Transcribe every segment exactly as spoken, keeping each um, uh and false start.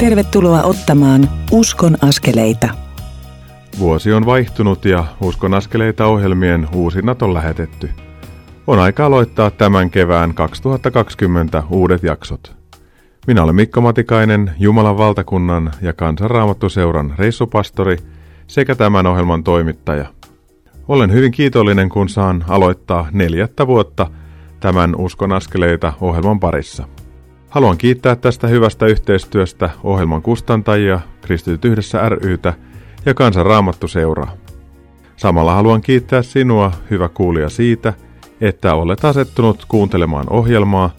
Tervetuloa ottamaan Uskon askeleita. Vuosi on vaihtunut ja Uskon askeleita -ohjelmien uusinnat on lähetetty. On aika aloittaa tämän kevään kaksituhattakaksikymmentä uudet jaksot. Minä olen Mikko Matikainen, Jumalan valtakunnan ja Kansan Raamattuseuran reissupastori sekä tämän ohjelman toimittaja. Olen hyvin kiitollinen, kun saan aloittaa neljättä vuotta tämän Uskon askeleita -ohjelman parissa. Haluan kiittää tästä hyvästä yhteistyöstä ohjelman kustantajia, Kristityt Yhdessä ry:tä ja Kansan Raamattuseuraa. Samalla haluan kiittää sinua, hyvä kuulija, siitä, että olet asettunut kuuntelemaan ohjelmaa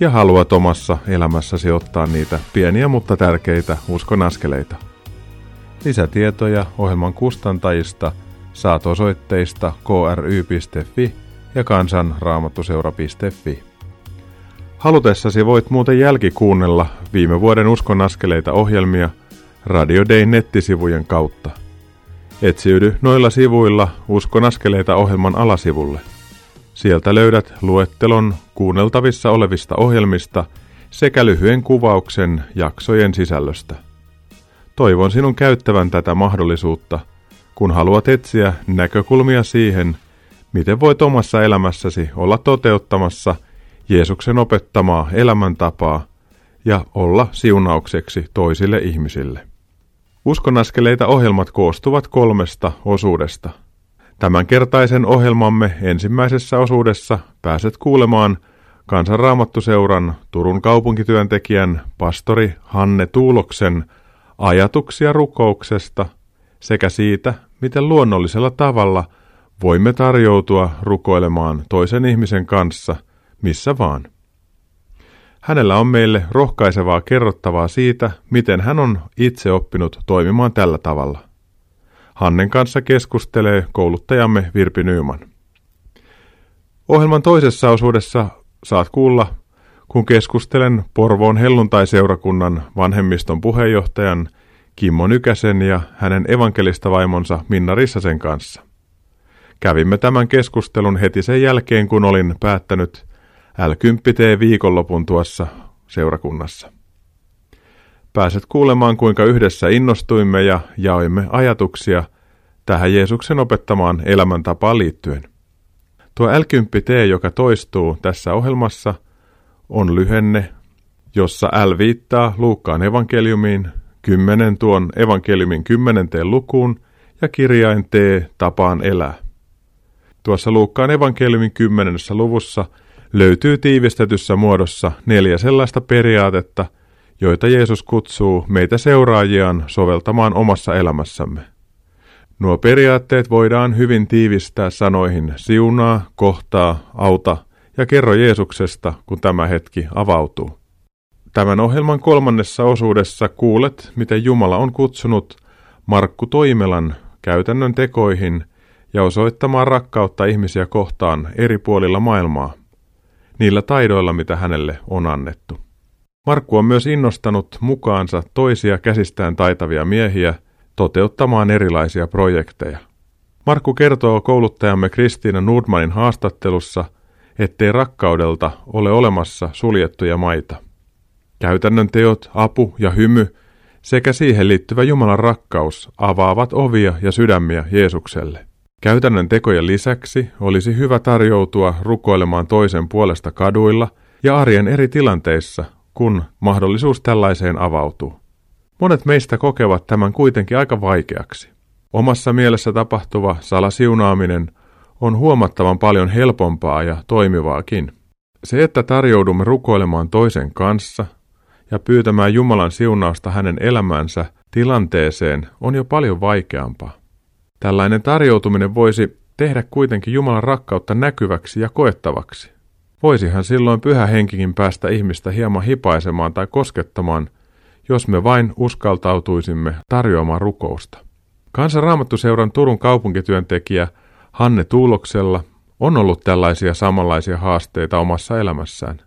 ja haluat omassa elämässäsi ottaa niitä pieniä mutta tärkeitä uskon askeleita. Lisätietoja ohjelman kustantajista saat osoitteista k r y piste f i ja kansanraamattuseura piste f i. Halutessasi voit muuten jälkikuunnella viime vuoden Uskon askeleita -ohjelmia Radio Dei -nettisivujen kautta. Etsiydy noilla sivuilla Uskon askeleita -ohjelman alasivulle. Sieltä löydät luettelon kuunneltavissa olevista ohjelmista sekä lyhyen kuvauksen jaksojen sisällöstä. Toivon sinun käyttävän tätä mahdollisuutta, kun haluat etsiä näkökulmia siihen, miten voit omassa elämässäsi olla toteuttamassa Jeesuksen opettamaa elämäntapaa ja olla siunaukseksi toisille ihmisille. Uskon askeleita -ohjelmat koostuvat kolmesta osuudesta. Tämänkertaisen ohjelmamme ensimmäisessä osuudessa pääset kuulemaan Kansanraamattuseuran Turun kaupunkityöntekijän pastori Hanne Tuuloksen ajatuksia rukouksesta sekä siitä, miten luonnollisella tavalla voimme tarjoutua rukoilemaan toisen ihmisen kanssa missä vaan. Hänellä on meille rohkaisevaa kerrottavaa siitä, miten hän on itse oppinut toimimaan tällä tavalla. Hannen kanssa keskustelee kouluttajamme Virpi Nyyman. Ohjelman toisessa osuudessa saat kuulla, kun keskustelen Porvoon helluntaiseurakunnan vanhemmiston puheenjohtajan Kimmo Nykäsen ja hänen evankelista-vaimonsa Minna Rissasen kanssa. Kävimme tämän keskustelun heti sen jälkeen, kun olin päättänyt L kymmenen T viikonlopun tuossa seurakunnassa. Pääset kuulemaan, kuinka yhdessä innostuimme ja jaoimme ajatuksia tähän Jeesuksen opettamaan elämäntapaan liittyen. Tuo L kymmenen T, joka toistuu tässä ohjelmassa, on lyhenne, jossa L viittaa Luukkaan evankeliumiin, kymmenen tuon evankeliumin kymmenenteen lukuun ja kirjain T tapaan elää. Tuossa Luukkaan evankeliumin kymmenennessä luvussa löytyy tiivistetyssä muodossa neljä sellaista periaatetta, joita Jeesus kutsuu meitä seuraajiaan soveltamaan omassa elämässämme. Nuo periaatteet voidaan hyvin tiivistää sanoihin siunaa, kohtaa, auta ja kerro Jeesuksesta, kun tämä hetki avautuu. Tämän ohjelman kolmannessa osuudessa kuulet, miten Jumala on kutsunut Markku Toimelan käytännön tekoihin ja osoittamaan rakkautta ihmisiä kohtaan eri puolilla maailmaa, niillä taidoilla, mitä hänelle on annettu. Markku on myös innostanut mukaansa toisia käsistään taitavia miehiä toteuttamaan erilaisia projekteja. Markku kertoo kouluttajamme Kristiina Nordmanin haastattelussa, ettei rakkaudelta ole olemassa suljettuja maita. Käytännön teot, apu ja hymy sekä siihen liittyvä Jumalan rakkaus avaavat ovia ja sydämiä Jeesukselle. Käytännön tekojen lisäksi olisi hyvä tarjoutua rukoilemaan toisen puolesta kaduilla ja arjen eri tilanteissa, kun mahdollisuus tällaiseen avautuu. Monet meistä kokevat tämän kuitenkin aika vaikeaksi. Omassa mielessä tapahtuva salasiunaaminen on huomattavan paljon helpompaa ja toimivaakin. Se, että tarjoudumme rukoilemaan toisen kanssa ja pyytämään Jumalan siunausta hänen elämänsä tilanteeseen, on jo paljon vaikeampaa. Tällainen tarjoutuminen voisi tehdä kuitenkin Jumalan rakkautta näkyväksi ja koettavaksi. Voisihan silloin Pyhä Henkikin päästä ihmistä hieman hipaisemaan tai koskettamaan, jos me vain uskaltautuisimme tarjoamaan rukousta. Kansanraamattuseuran Turun kaupunkityöntekijä Hanne Tuuloksella on ollut tällaisia samanlaisia haasteita omassa elämässään.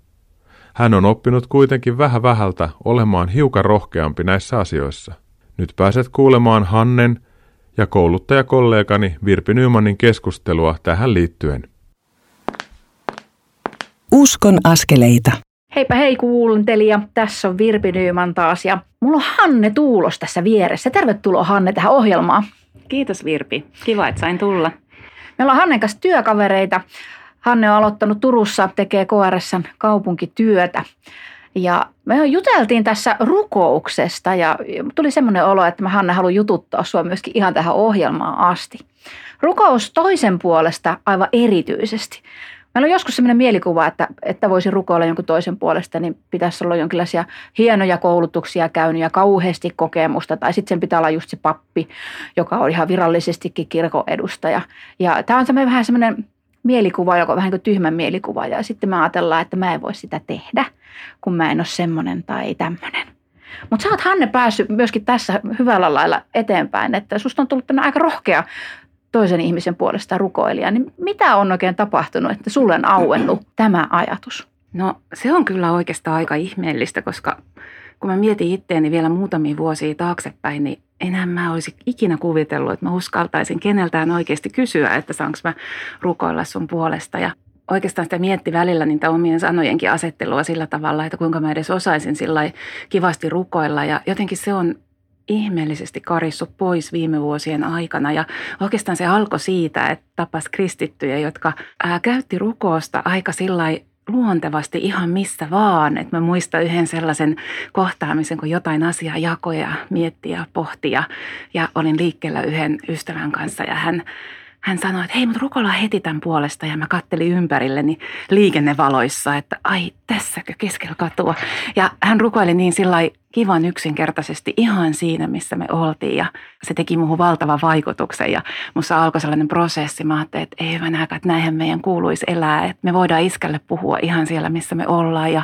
Hän on oppinut kuitenkin vähän vähältä olemaan hiukan rohkeampi näissä asioissa. Nyt pääset kuulemaan Hannen ja kouluttajakollegani Virpi Nymanin keskustelua tähän liittyen. Uskon askeleita. Heipä hei kuuntelija, tässä on Virpi Nyyman taas ja mulla on Hanne Tuulos tässä vieressä. Tervetuloa Hanne tähän ohjelmaan. Kiitos Virpi, kiva että sain tulla. Meillä on Hannen kanssa työkavereita. Hanne on aloittanut Turussa, tekee K R S:n kaupunkityötä. Ja me juteltiin tässä rukouksesta ja tuli semmoinen olo, että mä Hanne haluan jututtaa sua myöskin ihan tähän ohjelmaan asti. Rukous toisen puolesta aivan erityisesti. Meillä on joskus semmoinen mielikuva, että, että voisi rukoilla jonkun toisen puolesta, niin pitäisi olla jonkinlaisia hienoja koulutuksia käynyt ja kauheasti kokemusta. Tai sitten sen pitää olla just se pappi, joka on ihan virallisestikin kirkon edustaja. Ja tämä on semmoinen vähän semmoinen mielikuva, joka on vähän kuin tyhmän mielikuva. Ja sitten me ajatellaan, että mä en voi sitä tehdä, kun mä en ole semmoinen tai tämmöinen. Mutta sä oot Hanne päässyt myöskin tässä hyvällä lailla eteenpäin, että susta on tullut tämmöinen aika rohkea toisen ihmisen puolesta rukoilija, niin mitä on oikein tapahtunut, että sulle on auennut tämä ajatus? No se on kyllä oikeastaan aika ihmeellistä, koska kun mä mietin itteeni vielä muutamia vuosia taaksepäin, niin enää mä olisi ikinä kuvitellut, että mä uskaltaisin keneltään oikeasti kysyä, että saanko mä rukoilla sun puolesta. Ja oikeastaan sitä mietti välillä niitä omien sanojenkin asettelua sillä tavalla, että kuinka mä edes osaisin sillä kivasti rukoilla ja jotenkin se on ihmeellisesti karissut pois viime vuosien aikana ja oikeastaan se alkoi siitä, että tapas kristittyjä, jotka ää, käytti rukousta aika sillai luontevasti ihan missä vaan. Et mä muistan yhden sellaisen kohtaamisen, kun jotain asiaa jakoi ja mietti ja pohti ja, ja olin liikkeellä yhden ystävän kanssa ja hän Hän sanoi, että hei, mutta rukoillaan heti tämän puolesta ja mä kattelin ympärilleni liikennevaloissa, että ai, tässäkö keskellä katua. Ja hän rukoili niin sillain kivan yksinkertaisesti ihan siinä, missä me oltiin ja se teki muuhun valtavan vaikutuksen ja musta alkoi sellainen prosessi. Mä ajattelin, että ei mä nääkään, että näinhän meidän kuuluisi elää, että me voidaan iskelle puhua ihan siellä, missä me ollaan ja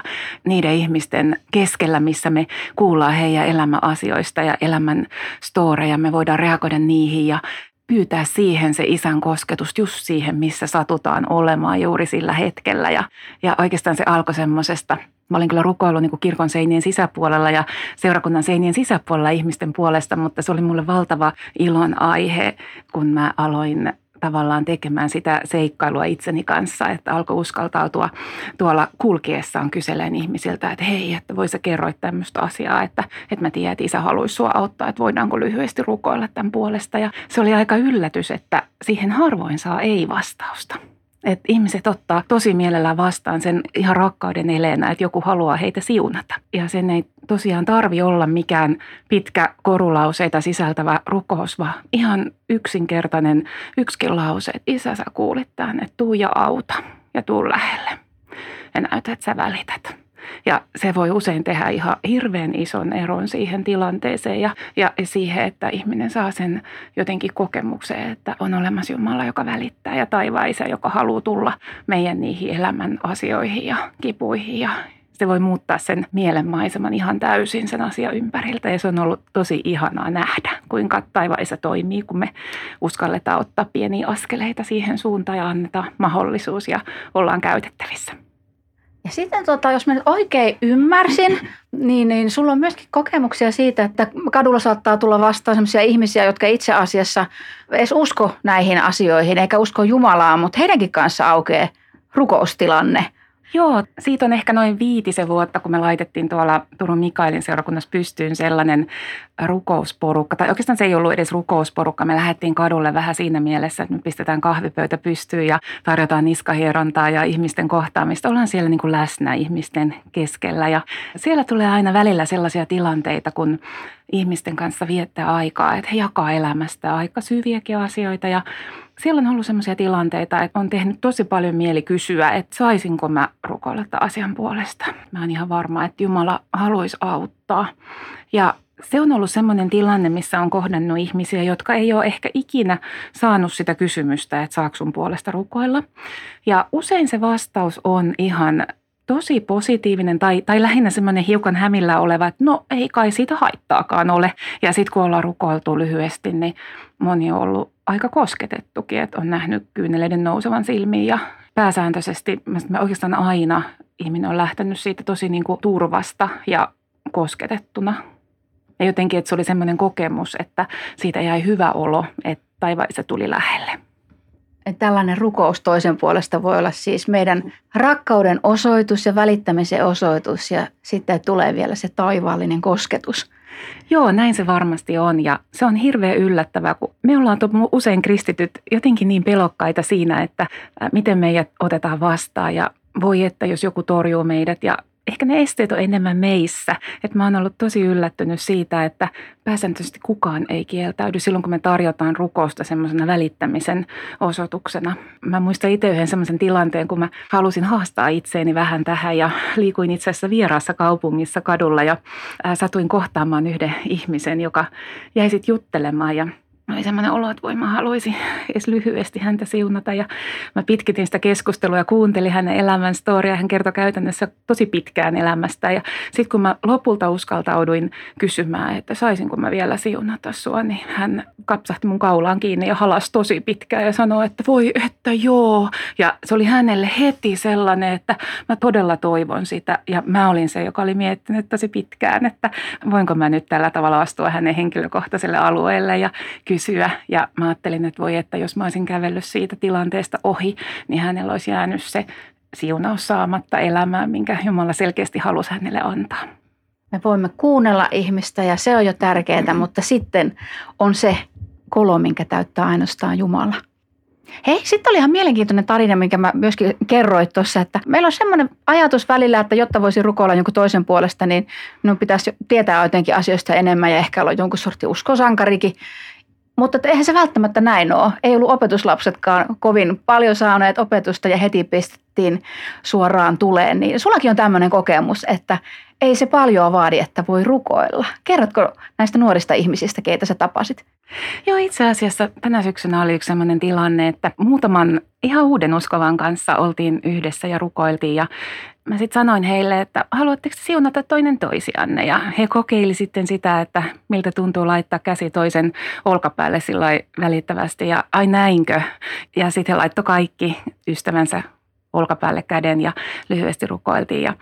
niiden ihmisten keskellä, missä me kuullaan heidän elämän asioista ja elämän storeja, me voidaan reagoida niihin ja pyytää siihen se isän kosketus just siihen, missä satutaan olemaan juuri sillä hetkellä. Ja, ja oikeastaan se alkoi semmoisesta. Mä olin kyllä rukoillut niin kuin kirkon seinien sisäpuolella ja seurakunnan seinien sisäpuolella ihmisten puolesta, mutta se oli mulle valtava ilon aihe, kun mä aloin tavallaan tekemään sitä seikkailua itseni kanssa, että alkoi uskaltautua tuolla kulkiessaan kyseleen ihmisiltä, että hei, että voi sä kerroit tämmöistä asiaa, että, että mä tiedän, että isä haluaisi sua auttaa, että voidaanko lyhyesti rukoilla tämän puolesta. Ja se oli aika yllätys, että siihen harvoin saa ei-vastausta. Että ihmiset ottaa tosi mielellään vastaan sen ihan rakkauden eleenä, että joku haluaa heitä siunata. Ja sen ei tosiaan tarvi olla mikään pitkä korulauseita sisältävä rukous, vaan ihan yksinkertainen yksikin lause, että isä sä kuulit tämän, että tuu ja auta ja tuu lähelle ja näytä, että sä välität. Ja se voi usein tehdä ihan hirveän ison eron siihen tilanteeseen ja, ja siihen, että ihminen saa sen jotenkin kokemukseen, että on olemassa Jumala, joka välittää ja taivaan isä, joka haluaa tulla meidän niihin elämän asioihin ja kipuihin. Ja se voi muuttaa sen mielenmaiseman ihan täysin sen asian ympäriltä ja se on ollut tosi ihanaa nähdä, kuinka taivaan isä toimii, kun me uskalletaan ottaa pieniä askeleita siihen suuntaan ja annetaan mahdollisuus ja ollaan käytettävissä. Ja sitten tota, jos mä nyt oikein ymmärsin, niin, niin sulla on myöskin kokemuksia siitä, että kadulla saattaa tulla vastaan sellaisia ihmisiä, jotka itse asiassa edes usko näihin asioihin eikä usko Jumalaa, mutta heidänkin kanssa aukeaa rukoustilanne. Joo, siitä on ehkä noin viitisen vuotta, kun me laitettiin tuolla Turun Mikaelin seurakunnassa pystyyn sellainen rukousporukka. Tai oikeastaan se ei ollut edes rukousporukka. Me lähdettiin kadulle vähän siinä mielessä, että me pistetään kahvipöytä pystyyn ja tarjotaan niskahierontaa ja ihmisten kohtaamista. Ollaan siellä niin kuin läsnä ihmisten keskellä ja siellä tulee aina välillä sellaisia tilanteita, kun ihmisten kanssa viettää aikaa, että he jakaa elämästä aika syviäkin asioita ja siellä on ollut sellaisia tilanteita, että on tehnyt tosi paljon mieli kysyä, että saisinko mä rukoilla tämän asian puolesta. Mä oon ihan varma, että Jumala haluaisi auttaa. Ja se on ollut sellainen tilanne, missä on kohdannut ihmisiä, jotka ei ole ehkä ikinä saanut sitä kysymystä, että saako sun puolesta rukoilla. Ja usein se vastaus on ihan tosi positiivinen tai, tai lähinnä semmoinen hiukan hämillä oleva, että no ei kai siitä haittaakaan ole. Ja sitten kun ollaan rukoiltu lyhyesti, niin moni on ollut aika kosketettukin, että on nähnyt kyyneleiden nousevan silmiin ja pääsääntöisesti mä oikeastaan aina ihminen on lähtenyt siitä tosi niin kuin turvasta ja kosketettuna. Ja jotenkin, että se oli semmoinen kokemus, että siitä jäi hyvä olo, että taivaan isä tuli lähelle. että tällainen rukous toisen puolesta voi olla siis meidän rakkauden osoitus ja välittämisen osoitus ja sitten tulee vielä se taivaallinen kosketus. Joo, näin se varmasti on ja se on hirveän yllättävää, kun me ollaan usein kristityt jotenkin niin pelokkaita siinä, että miten meidät otetaan vastaan ja voi että jos joku torjuu meidät ja ehkä ne esteet on enemmän meissä. Et mä oon ollut tosi yllättynyt siitä, että pääsääntöisesti kukaan ei kieltäydy silloin, kun me tarjotaan rukousta semmoisena välittämisen osoituksena. Mä muistan itse yhden semmoisen tilanteen, kun mä halusin haastaa itseäni vähän tähän ja liikuin itse asiassa vieraassa kaupungissa kadulla ja satuin kohtaamaan yhden ihmisen, joka jäi sitten juttelemaan ja oli semmoinen olo, että voi mä haluaisin edes lyhyesti häntä siunata ja mä pitkitin sitä keskustelua ja kuuntelin hänen elämän storiaa. Hän kertoi käytännössä tosi pitkään elämästä ja sitten kun mä lopulta uskaltauduin kysymään, että saisinko mä vielä siunata sua, niin hän kapsahti mun kaulaan kiinni ja halasi tosi pitkään ja sanoi, että voi että joo. Ja se oli hänelle heti sellainen, että mä todella toivon sitä ja mä olin se, joka oli miettinyt tosi pitkään, että voinko mä nyt tällä tavalla astua hänen henkilökohtaiselle alueelle ja kysyä. Ja mä ajattelin, että voi, että jos mä olisin kävellyt siitä tilanteesta ohi, niin hänellä olisi jäänyt se siunaus saamatta elämään, minkä Jumala selkeästi halusi hänelle antaa. Me voimme kuunnella ihmistä ja se on jo tärkeää, mm-hmm. mutta sitten on se kolo, minkä täyttää ainoastaan Jumala. Hei, sitten oli ihan mielenkiintoinen tarina, minkä mä myöskin kerroin tuossa, että meillä on semmoinen ajatus välillä, että jotta voisi rukoilla jonkun toisen puolesta, niin minun pitäisi tietää jotenkin asioista enemmän ja ehkä olla jonkun sortin uskosankarikin. Mutta eihän se välttämättä näin ole. Ei ollut opetuslapsetkaan kovin paljon saaneet opetusta ja heti pistettiin suoraan tuleen. Niin sullakin on tämmöinen kokemus, että ei se paljon vaadi, että voi rukoilla. Kerrotko näistä nuorista ihmisistä, keitä sä tapasit? Joo, itse asiassa tänä syksynä oli yksi sellainen tilanne, että muutaman ihan uuden uskovan kanssa oltiin yhdessä ja rukoiltiin ja mä sitten sanoin heille, että haluatteko siunata toinen toisianne ja he kokeili sitten sitä, että miltä tuntuu laittaa käsi toisen olkapäälle sillai välittävästi ja ai näinkö ja sitten he laittoi kaikki ystävänsä olkapäälle käden ja lyhyesti rukoiltiin ja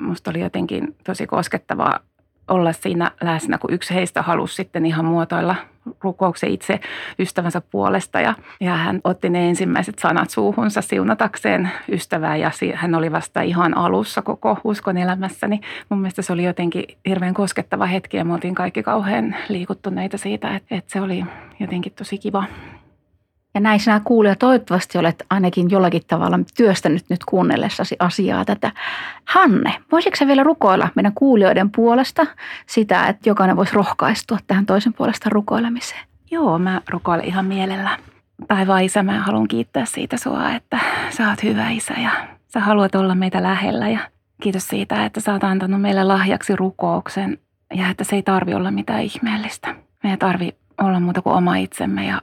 musta oli jotenkin tosi koskettavaa olla siinä läsnä, kun yksi heistä halusi sitten ihan muotoilla rukouksen itse ystävänsä puolesta. Ja, ja hän otti ne ensimmäiset sanat suuhunsa siunatakseen ystävää ja hän oli vasta ihan alussa koko uskon elämässä. Niin mun mielestä se oli jotenkin hirveän koskettava hetki ja me oltiin kaikki kauhean liikuttuneita siitä, että, että se oli jotenkin tosi kiva. Ja näin sinä kuulijat, toivottavasti olet ainakin jollakin tavalla työstänyt nyt kuunnellessasi asiaa tätä. Hanne, voisitko sä vielä rukoilla meidän kuulijoiden puolesta sitä, että jokainen voisi rohkaistua tähän toisen puolesta rukoilemiseen? Joo, mä rukoilen ihan mielellään. Taivaan Isä, mä haluan kiittää siitä sua, että sä oot hyvä Isä ja sä haluat olla meitä lähellä. Ja kiitos siitä, että sä oot antanut meille lahjaksi rukouksen ja että se ei tarvi olla mitään ihmeellistä. Me ei tarvi olla muuta kuin oma itsemme ja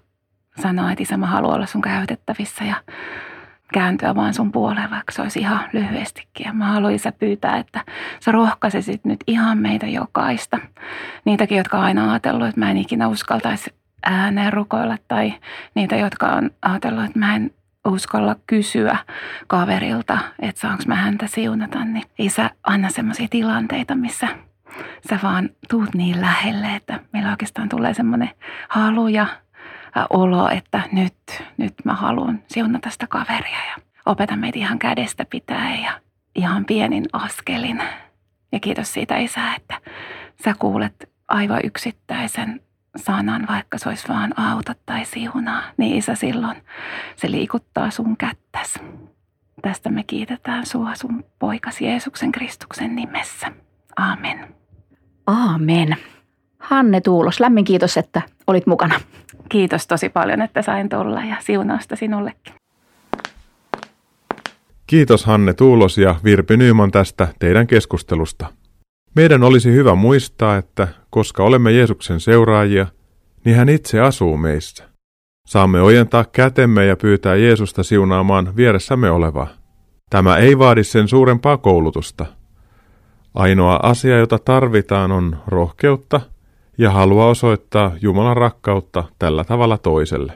sanoa, että Isä, mä haluan olla sun käytettävissä ja kääntyä vaan sun puoleen, vaikka se olisi ihan lyhyestikin. Ja mä haluan, Isä, pyytää, että sä rohkaisit nyt ihan meitä jokaista. Niitäkin, jotka on aina ajatellut, että mä en ikinä uskaltaisi ääneen rukoilla tai niitä, jotka on ajatellut, että mä en uskalla kysyä kaverilta, että saanko mä häntä siunata. Niin Isä, anna semmoisia tilanteita, missä sä vaan tuut niin lähelle, että meillä oikeastaan tulee semmoinen halu ja olo, että nyt, nyt mä haluan siunata sitä kaveria ja opeta meitä ihan kädestä pitäen ja ihan pienin askelin. Ja kiitos siitä Isä, että sä kuulet aivan yksittäisen sanan, vaikka se olisi vaan auta tai siunaa, niin Isä silloin se liikuttaa sun kättäs. Tästä me kiitetään sua sun poikasi Jeesuksen Kristuksen nimessä. Aamen. Aamen. Hanne Tuulos, lämmin kiitos, että olit mukana. Kiitos tosi paljon, että sain tulla ja siunausta sinullekin. Kiitos Hanne Tuulos ja Virpi Nyyman tästä teidän keskustelusta. Meidän olisi hyvä muistaa, että koska olemme Jeesuksen seuraajia, niin hän itse asuu meissä. Saamme ojentaa kätemme ja pyytää Jeesusta siunaamaan vieressämme olevaa. Tämä ei vaadi sen suurempaa koulutusta. Ainoa asia, jota tarvitaan, on rohkeutta ja halua osoittaa Jumalan rakkautta tällä tavalla toiselle.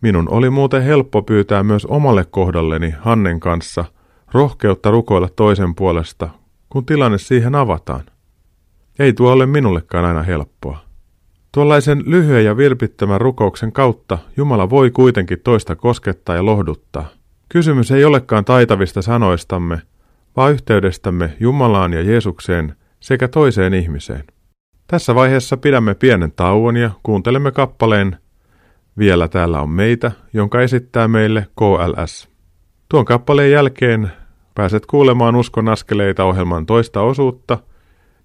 Minun oli muuten helppo pyytää myös omalle kohdalleni Hannen kanssa rohkeutta rukoilla toisen puolesta, kun tilanne siihen avataan. Ei tuo ole minullekaan aina helppoa. Tuollaisen lyhyen ja vilpittömän rukouksen kautta Jumala voi kuitenkin toista koskettaa ja lohduttaa. Kysymys ei olekaan taitavista sanoistamme, vaan yhteydestämme Jumalaan ja Jeesukseen sekä toiseen ihmiseen. Tässä vaiheessa pidämme pienen tauon ja kuuntelemme kappaleen Vielä täällä on meitä, jonka esittää meille K R S. Tuon kappaleen jälkeen pääset kuulemaan Uskon askeleita ohjelman toista osuutta,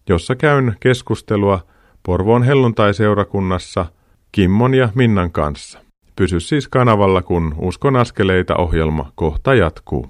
jossa käyn keskustelua Porvoon helluntaiseurakunnassa Kimmon ja Minnan kanssa. Pysy siis kanavalla, kun Uskon askeleita ohjelma kohta jatkuu.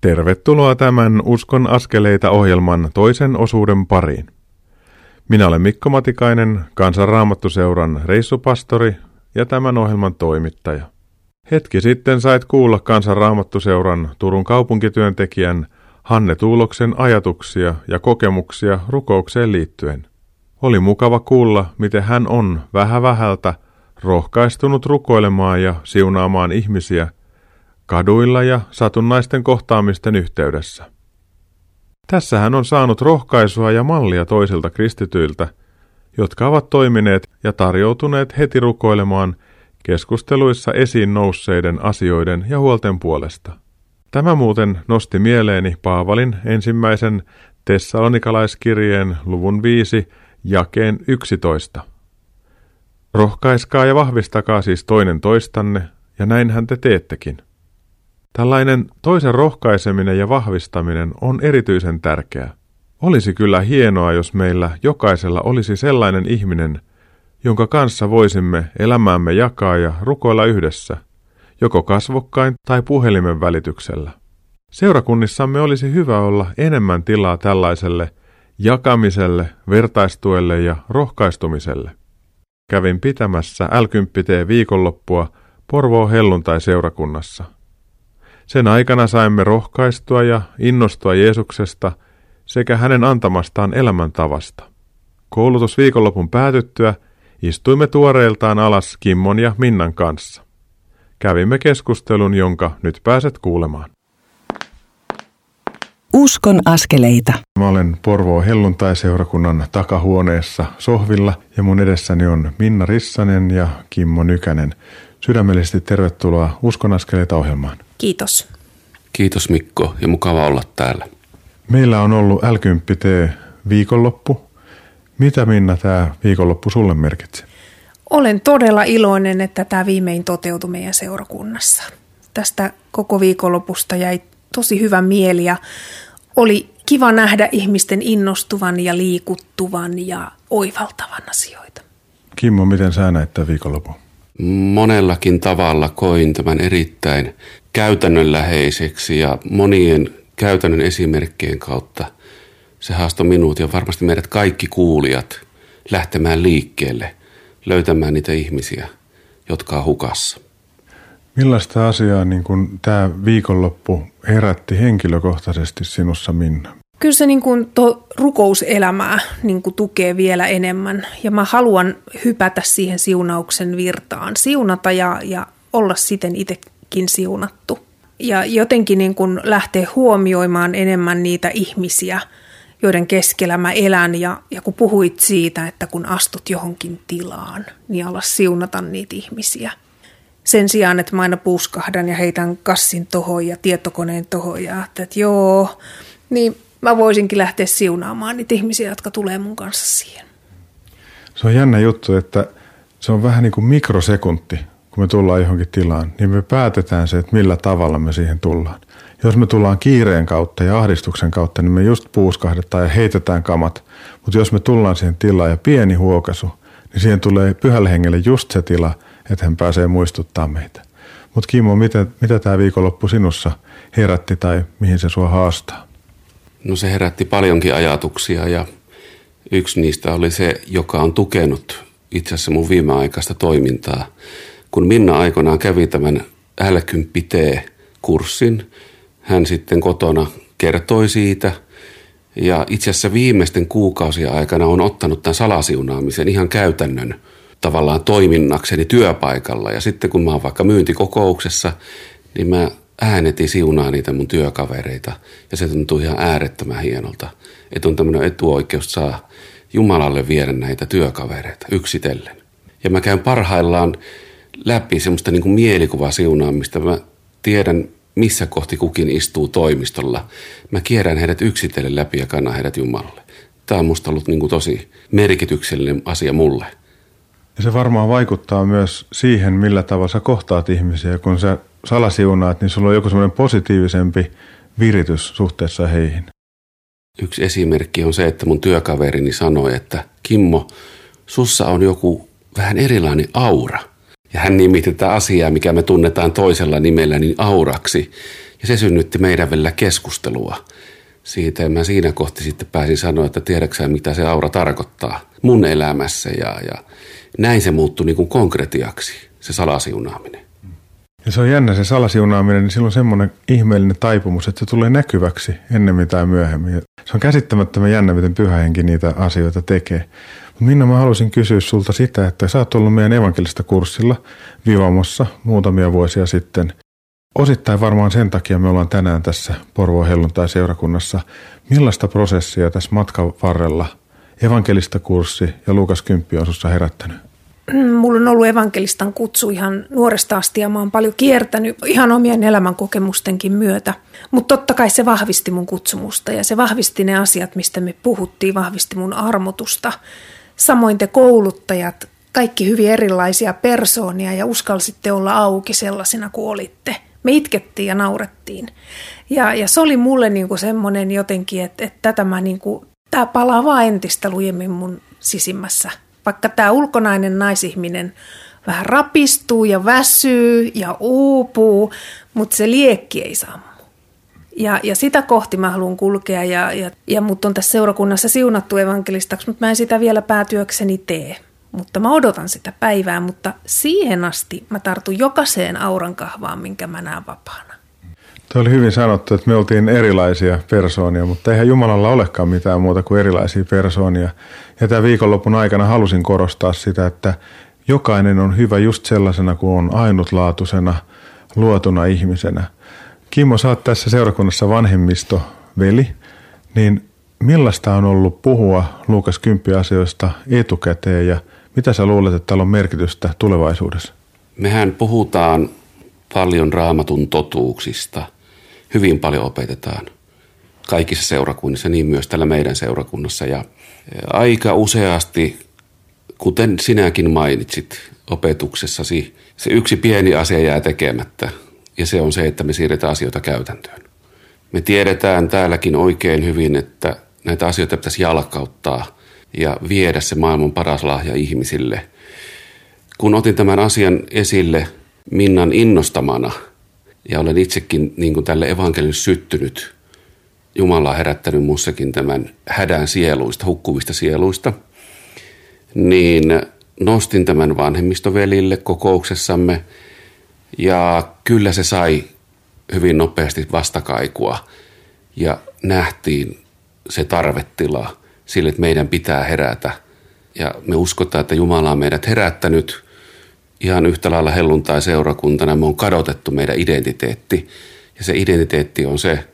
Tervetuloa tämän Uskon askeleita ohjelman toisen osuuden pariin. Minä olen Mikko Matikainen, Kansan Raamattuseuran reissupastori ja tämän ohjelman toimittaja. Hetki sitten sait kuulla Kansan Raamattuseuran Turun kaupunkityöntekijän Hanne Tuuloksen ajatuksia ja kokemuksia rukoukseen liittyen. Oli mukava kuulla, miten hän on vähä vähältä rohkaistunut rukoilemaan ja siunaamaan ihmisiä kaduilla ja satunnaisten kohtaamisten yhteydessä. Tässä hän on saanut rohkaisua ja mallia toisilta kristityiltä, jotka ovat toimineet ja tarjoutuneet heti rukoilemaan keskusteluissa esiin nousseiden asioiden ja huolten puolesta. Tämä muuten nosti mieleeni Paavalin ensimmäisen tessalonikalaiskirjeen luvun viisi jakeen yksitoista. Rohkaiskaa ja vahvistakaa siis toinen toistanne, ja näinhän te teettekin. Tällainen toisen rohkaiseminen ja vahvistaminen on erityisen tärkeää. Olisi kyllä hienoa, jos meillä jokaisella olisi sellainen ihminen, jonka kanssa voisimme elämäämme jakaa ja rukoilla yhdessä, joko kasvokkain tai puhelimen välityksellä. Seurakunnissamme olisi hyvä olla enemmän tilaa tällaiselle jakamiselle, vertaistuelle ja rohkaistumiselle. Kävin pitämässä L kymmenen T viikonloppua Porvoon helluntaiseurakunnassa. Sen aikana saimme rohkaistua ja innostua Jeesuksesta sekä hänen antamastaan elämäntavasta. Koulutusviikonlopun päätyttyä istuimme tuoreeltaan alas Kimmon ja Minnan kanssa. Kävimme keskustelun, jonka nyt pääset kuulemaan. Uskon askeleita. Mä olen Porvoon helluntaiseurakunnan takahuoneessa sohvilla ja mun edessäni on Minna Rissanen ja Kimmo Nykänen. Sydämellisesti tervetuloa Uskon askeleita ohjelmaan. Kiitos. Kiitos Mikko ja mukava olla täällä. Meillä on ollut L kymmenen T viikonloppu. Mitä Minna tämä viikonloppu sulle merkitsi? Olen todella iloinen, että tämä viimein toteutui meidän seurakunnassa. Tästä koko viikonlopusta jäi tosi hyvä mieli ja oli kiva nähdä ihmisten innostuvan ja liikuttuvan ja oivaltavan asioita. Kimmo, miten sä näet tämän viikonlopun? Monellakin tavalla koin tämän erittäin käytännönläheiseksi ja monien käytännön esimerkkien kautta se haastoi minut ja varmasti meidät kaikki kuulijat lähtemään liikkeelle, löytämään niitä ihmisiä, jotka on hukassa. Millaista asiaa niin kun tämä viikonloppu herätti henkilökohtaisesti sinussa, Minna? Kyllä se niin kun to rukouselämää niin kun tukee vielä enemmän ja mä haluan hypätä siihen siunauksen virtaan, siunata ja, ja olla siten itsekin siunattu. Ja jotenkin niin kun lähtee huomioimaan enemmän niitä ihmisiä, joiden keskellä mä elän, ja, ja kun puhuit siitä, että kun astut johonkin tilaan, niin ala siunata niitä ihmisiä. Sen sijaan, että mä aina puuskahdan ja heitän kassin tohon ja tietokoneen tohon ja että, että joo, niin mä voisinkin lähteä siunaamaan niitä ihmisiä, jotka tulee mun kanssa siihen. Se on jännä juttu, että se on vähän niin kuin mikrosekunti, kun me tullaan johonkin tilaan, niin me päätetään se, että millä tavalla me siihen tullaan. Jos me tullaan kiireen kautta ja ahdistuksen kautta, niin me just puuskahdetaan ja heitetään kamat. Mutta jos me tullaan siihen tilaan ja pieni huokaisu, niin siihen tulee pyhälle hengelle just se tila, että hän pääsee muistuttaa meitä. Mutta Kimmo, mitä, mitä tämä viikonloppu sinussa herätti tai mihin se sua haastaa? No se herätti paljonkin ajatuksia ja yksi niistä oli se, joka on tukenut itse asiassa mun viimeaikaista toimintaa. Kun Minna aikoinaan kävi tämän L kymmenen T-kurssin, hän sitten kotona kertoi siitä ja itse asiassa viimeisten kuukausien aikana on ottanut tämän salasiunaamisen ihan käytännön tavallaan toiminnakseni työpaikalla. Ja sitten kun mä oon vaikka myyntikokouksessa, niin mä ääneti siunaa niitä mun työkavereita ja se tuntuu ihan äärettömän hienolta, että on tämmöinen etuoikeus saa Jumalalle viedä näitä työkavereita yksitellen. Ja mä käyn parhaillaan läpi semmoista niin kuin mielikuvasiunaamista. Mä tiedän, missä kohti kukin istuu toimistolla. Mä kierrän heidät yksitellen läpi ja kannan heidät Jumalalle. Tämä on musta ollut niin kuin tosi merkityksellinen asia mulle. Ja se varmaan vaikuttaa myös siihen, millä tavalla sä kohtaat ihmisiä. Kun sä salasiunaat, niin sulla on joku semmoinen positiivisempi viritys suhteessa heihin. Yksi esimerkki on se, että mun työkaverini sanoi, että Kimmo, sussa on joku vähän erilainen aura. Ja hän nimitetään asiaa, mikä me tunnetaan toisella nimellä, niin auraksi. Ja se synnytti meidän välillä keskustelua siitä. Ja mä siinä kohti sitten pääsin sanoa, että tiedätkö mitä se aura tarkoittaa mun elämässä. Ja, ja näin se muuttui niin kuin konkretiaksi, se salasiunaaminen. Ja se on jännä se salasiunaaminen, niin sillä on semmoinen ihmeellinen taipumus, että se tulee näkyväksi ennemmin tai myöhemmin. Se on käsittämättömän jännä, miten pyhähenki niitä asioita tekee. Minna, mä haluaisin kysyä sulta sitä, että sä oot ollut meidän evankelista kurssilla Vivamossa muutamia vuosia sitten. Osittain varmaan sen takia me ollaan tänään tässä Porvoon helluntaiseurakunnassa. Millaista prosessia tässä matkan varrella evankelista kurssi ja Luukas kymmenen on sussa herättänyt? Mulla on ollut evankelistan kutsu ihan nuoresta asti ja mä oon paljon kiertänyt ihan omien elämänkokemustenkin myötä. Mutta totta kai se vahvisti mun kutsumusta ja se vahvisti ne asiat, mistä me puhuttiin, vahvisti mun armotusta. Samoin te kouluttajat, kaikki hyvin erilaisia persoonia ja uskalsitte olla auki sellaisena kuin olitte. Me itkettiin ja naurettiin. Ja, ja se oli mulle niinku semmoinen jotenkin, että, että tätä mä niinku, tää palaa vaan entistä lujemmin mun sisimmässä. Vaikka tämä ulkonainen naisihminen vähän rapistuu ja väsyy ja uupuu, mutta se liekki ei sammu. Ja, ja sitä kohti mä haluan kulkea ja, ja, ja mut on tässä seurakunnassa siunattu evankelistaksi, mutta mä en sitä vielä päätyökseni tee. Mutta mä odotan sitä päivää, mutta siihen asti mä tartun jokaiseen aurankahvaan, minkä mä näen vapaana. Tuo oli hyvin sanottu, että me oltiin erilaisia persoonia, mutta eihän Jumalalla olekaan mitään muuta kuin erilaisia persoonia. Ja tämän viikonlopun aikana halusin korostaa sitä, että jokainen on hyvä just sellaisena kuin on ainutlaatuisena, luotuna ihmisenä. Kimmo, sä oot tässä seurakunnassa vanhemmistoveli, niin millaista on ollut puhua Luukas kymmenen asioista etukäteen ja mitä sä luulet, että täällä on merkitystä tulevaisuudessa? Mehän puhutaan paljon Raamatun totuuksista. Hyvin paljon opetetaan kaikissa seurakunnissa, niin myös täällä meidän seurakunnassa. Ja aika useasti, kuten sinäkin mainitsit opetuksessasi, se yksi pieni asia jää tekemättä, ja se on se, että me siirretään asioita käytäntöön. Me tiedetään täälläkin oikein hyvin, että näitä asioita pitäisi jalkauttaa ja viedä se maailman paras lahja ihmisille. Kun otin tämän asian esille Minnan innostamana, ja olen itsekin niin kuin tälle evankelin syttynyt, Jumala on herättänyt mussakin tämän hädän sieluista, hukkuvista sieluista, niin nostin tämän vanhemmistovelille kokouksessamme, ja kyllä se sai hyvin nopeasti vastakaikua, ja nähtiin se tarvetila sille, että meidän pitää herätä, ja me uskotaan, että Jumala on meidät herättänyt. Ihan yhtä lailla helluntaiseurakuntana me on kadotettu meidän identiteetti. Ja se identiteetti on se,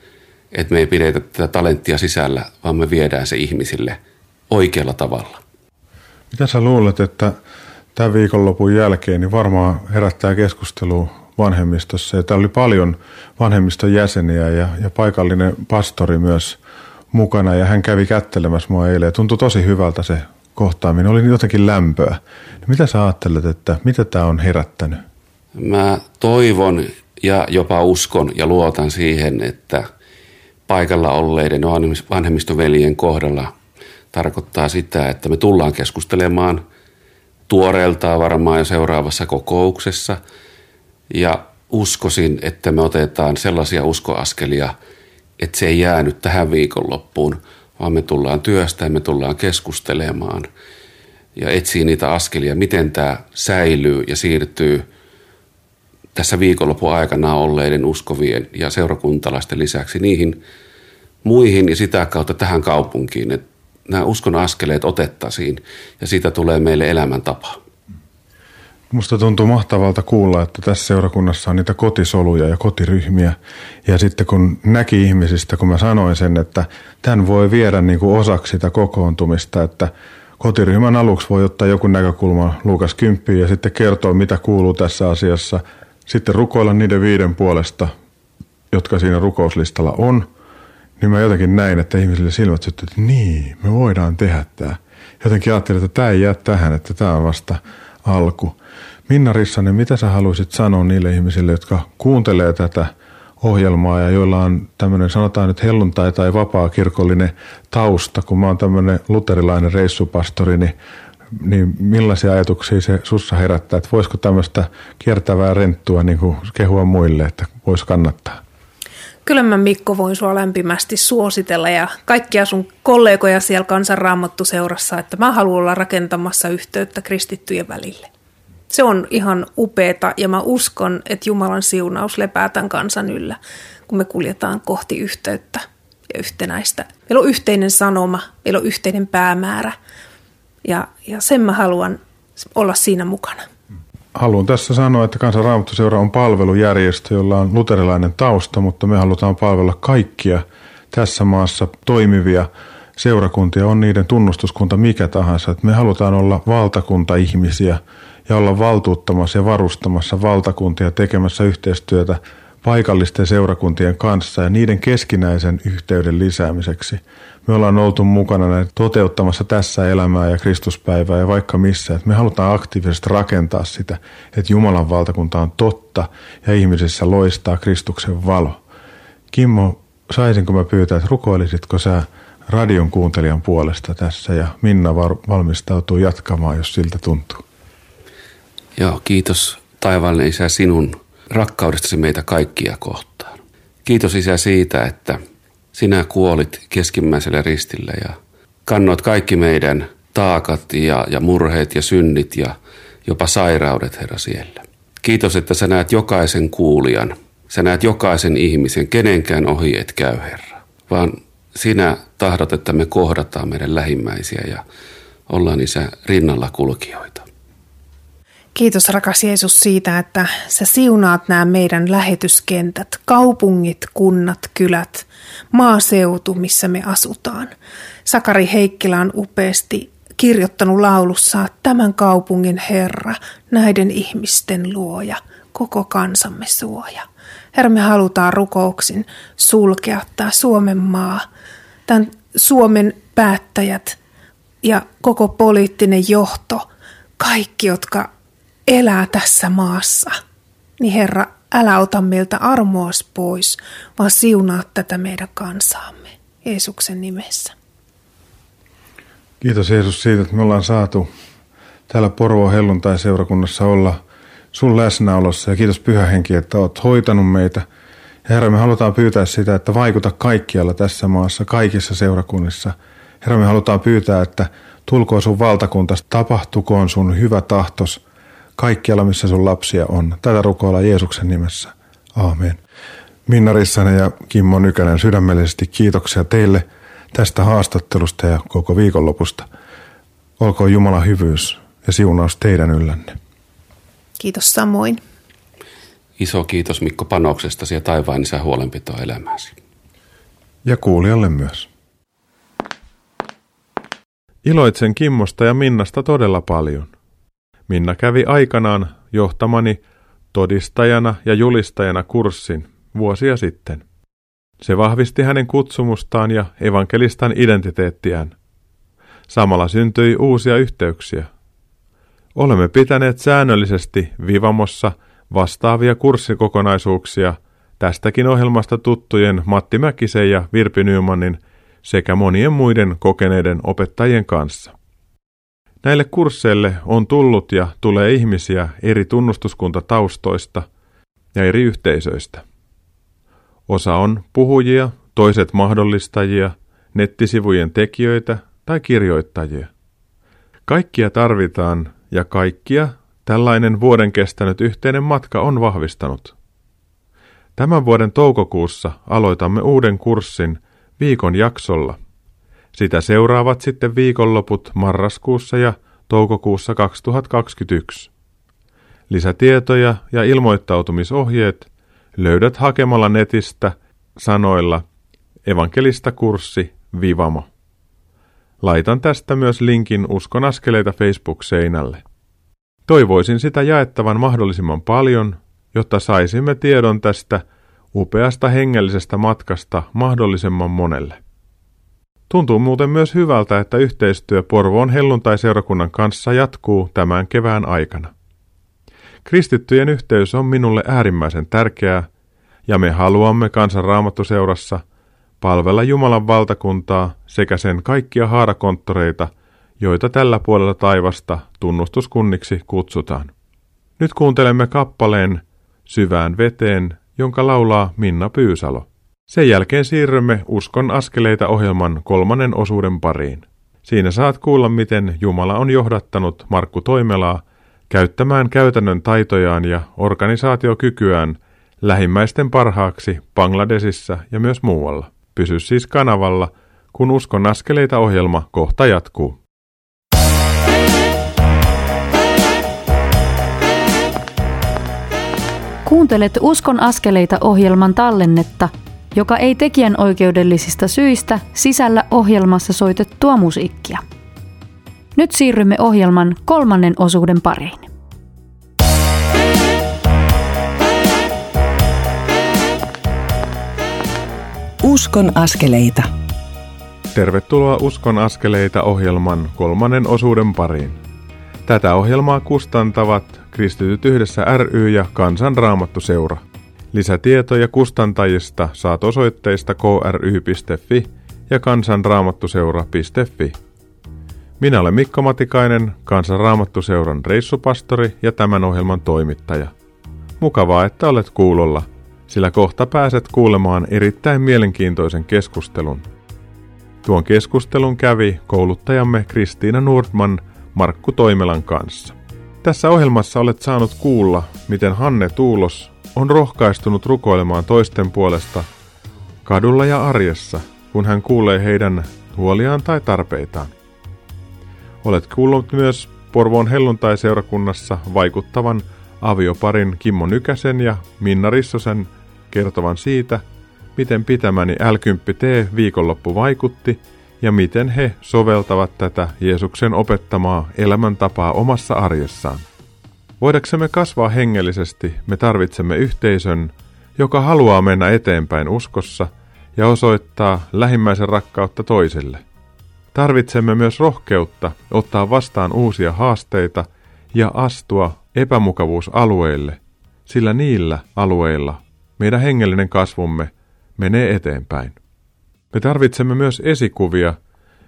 että me ei pidetä tätä talenttia sisällä, vaan me viedään se ihmisille oikealla tavalla. Mitä sä luulet, että tämän viikonlopun jälkeen niin varmaan herättää keskustelua vanhemmistossa? Ja täällä oli paljon vanhemmiston jäseniä ja, ja paikallinen pastori myös mukana. Ja hän kävi kättelemässä mua eilen ja tuntui tosi hyvältä se kohtaaminen, oli jotenkin lämpöä. Mitä sä ajattelet, että mitä tämä on herättänyt? Mä toivon ja jopa uskon ja luotan siihen, että paikalla olleiden vanhemmistoveljen kohdalla tarkoittaa sitä, että me tullaan keskustelemaan tuoreeltaan varmaan jo seuraavassa kokouksessa. Ja uskoisin, että me otetaan sellaisia uskoaskelia, että se ei jäänyt tähän viikonloppuun, vaan me tullaan työstämään, me tullaan keskustelemaan ja etsii niitä askelia, miten tämä säilyy ja siirtyy tässä viikonlopun aikana olleiden uskovien ja seurakuntalaisten lisäksi niihin muihin ja sitä kautta tähän kaupunkiin, että nämä uskon askeleet otettaisiin ja siitä tulee meille elämäntapa. Musta tuntuu mahtavalta kuulla, että tässä seurakunnassa on niitä kotisoluja ja kotiryhmiä. Ja sitten kun näki ihmisistä, kun mä sanoin sen, että tämän voi viedä niin kuin osaksi sitä kokoontumista, että kotiryhmän aluksi voi ottaa joku näkökulma Luukas kymmenen ja sitten kertoa, mitä kuuluu tässä asiassa. Sitten rukoilla niiden viiden puolesta, jotka siinä rukouslistalla on. Niin mä jotenkin näin, että ihmisille silmät syttyy, että niin, me voidaan tehdä tämä. Jotenkin ajattelin, että tämä ei jää tähän, että tämä on vasta alku. Minna Rissanen, mitä sä haluaisit sanoa niille ihmisille, jotka kuuntelee tätä ohjelmaa ja joilla on tämmöinen, sanotaan nyt helluntai- tai vapaakirkollinen tausta, kun mä oon tämmöinen luterilainen reissupastori, niin, niin millaisia ajatuksia se sussa herättää, että voisiko tämmöistä kiertävää renttua niin kuin kehua muille, että voisi kannattaa? Kyllä mä, Mikko, voin sua lämpimästi suositella ja kaikkia sun kollegoja siellä Kansan Raamattuseurassa, että mä haluan olla rakentamassa yhteyttä kristittyjen välille. Se on ihan upeeta ja mä uskon, että Jumalan siunaus lepää tämän kansan yllä, kun me kuljetaan kohti yhteyttä ja yhtenäistä. Meillä on yhteinen sanoma, meillä on yhteinen päämäärä ja, ja sen mä haluan olla siinä mukana. Haluan tässä sanoa, että Kansan Raamattuseura on palvelujärjestö, jolla on luterilainen tausta, mutta me halutaan palvella kaikkia tässä maassa toimivia seurakuntia, on niiden tunnustuskunta mikä tahansa. Että me halutaan olla valtakuntaihmisiä ja olla valtuuttamassa ja varustamassa valtakuntia, tekemässä yhteistyötä paikallisten seurakuntien kanssa ja niiden keskinäisen yhteyden lisäämiseksi. Me ollaan oltu mukana toteuttamassa tässä elämää ja Kristuspäivää ja vaikka missä. Että me halutaan aktiivisesti rakentaa sitä, että Jumalan valtakunta on totta ja ihmisissä loistaa Kristuksen valo. Kimmo, saisinko mä pyytää, että rukoilisitko sä radion kuuntelijan puolesta tässä ja Minna valmistautuu jatkamaan, jos siltä tuntuu. Joo, kiitos taivaallinen Isä sinun rakkaudestasi meitä kaikkia kohtaan. Kiitos Isä siitä, että sinä kuolit keskimmäisellä ristillä ja kannoit kaikki meidän taakat ja, ja murheet ja synnit ja jopa sairaudet, Herra, siellä. Kiitos, että sä näet jokaisen kuulijan, sä näet jokaisen ihmisen, kenenkään ohi et käy, Herra, vaan sinä tahdot, että me kohdataan meidän lähimmäisiä ja ollaan Isä rinnalla kulkijoita. Kiitos, rakas Jeesus, siitä, että sä siunaat nämä meidän lähetyskentät, kaupungit, kunnat, kylät, maaseutu, missä me asutaan. Sakari Heikkilä on upeasti kirjoittanut laulussa tämän kaupungin Herra, näiden ihmisten luoja, koko kansamme suoja. Herra, me halutaan rukouksin sulkea tämä Suomen maa, tämän Suomen päättäjät ja koko poliittinen johto, kaikki, jotka elää tässä maassa, niin Herra, älä ota meiltä armoas pois, vaan siunaa tätä meidän kansaamme Jeesuksen nimessä. Kiitos Jeesus siitä, että me ollaan saatu täällä Porvoon helluntaiseurakunnassa olla sun läsnäolossa ja kiitos Pyhä Henki, että oot hoitanut meitä. Herra, me halutaan pyytää sitä, että vaikuta kaikkialla tässä maassa, kaikissa seurakunnissa. Herra, me halutaan pyytää, että tulkoon sun valtakuntas, tapahtukoon sun hyvä tahtos kaikkialla, missä sun lapsia on. Tätä rukoilla Jeesuksen nimessä. Aamen. Minna Rissanen ja Kimmo Nykänen, sydämellisesti kiitoksia teille tästä haastattelusta ja koko viikonlopusta. Olkoon Jumalan hyvyys ja siunaus teidän yllänne. Kiitos samoin. Iso kiitos, Mikko, panoksestasi ja taivaan Isän huolenpitoa elämääsi. Ja kuulijalle myös. Iloitsen Kimmosta ja Minnasta todella paljon. Minna kävi aikanaan johtamani todistajana ja julistajana kurssin vuosia sitten. Se vahvisti hänen kutsumustaan ja evankelistan identiteettiään. Samalla syntyi uusia yhteyksiä. Olemme pitäneet säännöllisesti Vivamossa vastaavia kurssikokonaisuuksia tästäkin ohjelmasta tuttujen Matti Mäkisen ja Virpi Nyymanin sekä monien muiden kokeneiden opettajien kanssa. Näille kursseille on tullut ja tulee ihmisiä eri tunnustuskuntataustoista ja eri yhteisöistä. Osa on puhujia toiset mahdollistajia, nettisivujen tekijöitä tai kirjoittajia. Kaikkia tarvitaan ja kaikkia tällainen vuoden kestänyt yhteinen matka on vahvistanut. Tämän vuoden toukokuussa aloitamme uuden kurssin viikon jaksolla. Sitä seuraavat sitten viikonloput marraskuussa ja toukokuussa kaksituhattakaksikymmentäyksi. Lisätietoja ja ilmoittautumisohjeet löydät hakemalla netistä sanoilla evankelistakurssi Vivamo. Laitan tästä myös linkin Uskon askeleita Facebook-seinälle. Toivoisin sitä jaettavan mahdollisimman paljon, jotta saisimme tiedon tästä upeasta hengellisestä matkasta mahdollisimman monelle. Tuntuu muuten myös hyvältä, että yhteistyö Porvoon helluntaiseurakunnan kanssa jatkuu tämän kevään aikana. Kristittyjen yhteys on minulle äärimmäisen tärkeää, ja me haluamme Kansan Raamattuseurassa palvella Jumalan valtakuntaa sekä sen kaikkia haarakonttoreita, joita tällä puolella taivasta tunnustuskunniksi kutsutaan. Nyt kuuntelemme kappaleen Syvään veteen, jonka laulaa Minna Pyysalo. Sen jälkeen siirrymme Uskon askeleita -ohjelman kolmannen osuuden pariin. Siinä saat kuulla, miten Jumala on johdattanut Markku Toimelaa käyttämään käytännön taitojaan ja organisaatiokykyään lähimmäisten parhaaksi Bangladesissa ja myös muualla. Pysy siis kanavalla, kun Uskon askeleita -ohjelma kohta jatkuu. Kuuntelet Uskon askeleita -ohjelman tallennetta, joka ei tekijänoikeudellisista syistä sisällä ohjelmassa soitettua musiikkia. Nyt siirrymme ohjelman kolmannen osuuden pariin. Uskon askeleita. Tervetuloa Uskon askeleita -ohjelman kolmannen osuuden pariin. Tätä ohjelmaa kustantavat Kristityt Yhdessä ry ja Kansan Raamattuseura. Lisätietoja kustantajista saat osoitteista k r y piste f i ja kansanraamattuseura piste f i. Minä olen Mikko Matikainen, Kansan Raamattuseuran reissupastori ja tämän ohjelman toimittaja. Mukavaa, että olet kuulolla, sillä kohta pääset kuulemaan erittäin mielenkiintoisen keskustelun. Tuon keskustelun kävi kouluttajamme Kristiina Nordman Markku Toimelan kanssa. Tässä ohjelmassa olet saanut kuulla, miten Hanne Tuulos on rohkaistunut rukoilemaan toisten puolesta kadulla ja arjessa, kun hän kuulee heidän huoliaan tai tarpeitaan. Olet kuullut myös Porvoon helluntaiseurakunnassa vaikuttavan avioparin Kimmo Nykäsen ja Minna Rissasen kertovan siitä, miten pitämäni L kymmenen T viikonloppu vaikutti ja miten he soveltavat tätä Jeesuksen opettamaa elämäntapaa omassa arjessaan. Voidaksemme kasvaa hengellisesti, me tarvitsemme yhteisön, joka haluaa mennä eteenpäin uskossa ja osoittaa lähimmäisen rakkautta toisille. Tarvitsemme myös rohkeutta ottaa vastaan uusia haasteita ja astua epämukavuusalueille, sillä niillä alueilla meidän hengellinen kasvumme menee eteenpäin. Me tarvitsemme myös esikuvia,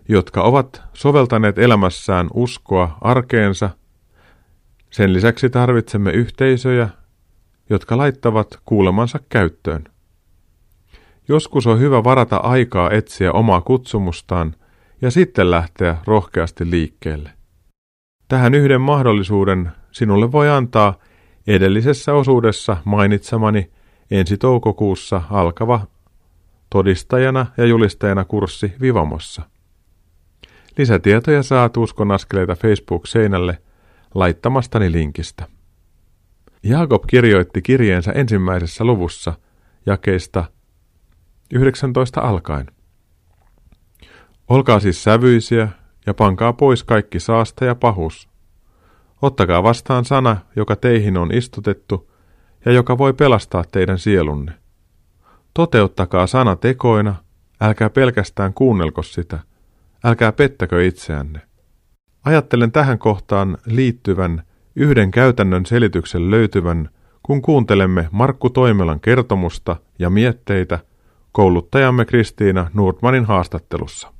jotka ovat soveltaneet elämässään uskoa arkeensa. Sen lisäksi tarvitsemme yhteisöjä, jotka laittavat kuulemansa käyttöön. Joskus on hyvä varata aikaa etsiä omaa kutsumustaan ja sitten lähteä rohkeasti liikkeelle. Tähän yhden mahdollisuuden sinulle voi antaa edellisessä osuudessa mainitsemani ensi toukokuussa alkava todistajana ja julistajana kurssi Vivamossa. Lisätietoja saat Uskon askeleita Facebook-seinälle laittamastani linkistä. Jaakob kirjoitti kirjeensä ensimmäisessä luvussa jakeista yhdeksäntoista alkaen. Olkaa siis sävyisiä ja pankaa pois kaikki saasta ja pahuus. Ottakaa vastaan sana, joka teihin on istutettu ja joka voi pelastaa teidän sielunne. Toteuttakaa sana tekoina, älkää pelkästään kuunnelko sitä, älkää pettäkö itseänne. Ajattelen tähän kohtaan liittyvän yhden käytännön selityksen löytyvän, kun kuuntelemme Markku Toimelan kertomusta ja mietteitä kouluttajamme Kristiina Nordmanin haastattelussa.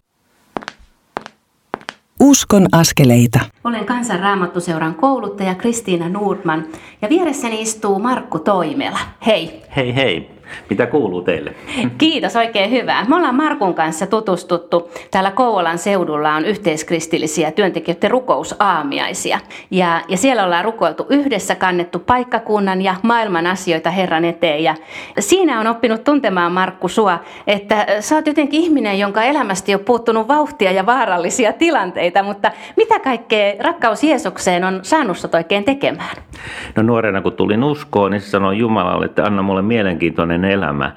Uskon askeleita. Olen Kansan Raamattuseuran kouluttaja Kristiina Nordman ja vieressäni istuu Markku Toimela. Hei! Hei hei! Mitä kuuluu teille? Kiitos, oikein hyvää. Me ollaan Markun kanssa tutustuttu. Täällä Kouvolan seudulla on yhteiskristillisiä työntekijöiden rukousaamiaisia. Ja, ja siellä ollaan rukoiltu yhdessä, kannettu paikkakunnan ja maailman asioita Herran eteen. Ja siinä on oppinut tuntemaan, Markku, sua, että sä oot jotenkin ihminen, jonka elämästä ei ole puuttunut vauhtia ja vaarallisia tilanteita. Mutta mitä kaikkea rakkaus Jeesukseen on saanut sut oikein tekemään? No nuorena kun tulin uskoon, niin sanoin Jumalalle, että anna mulle mielenkiintoinen elämä.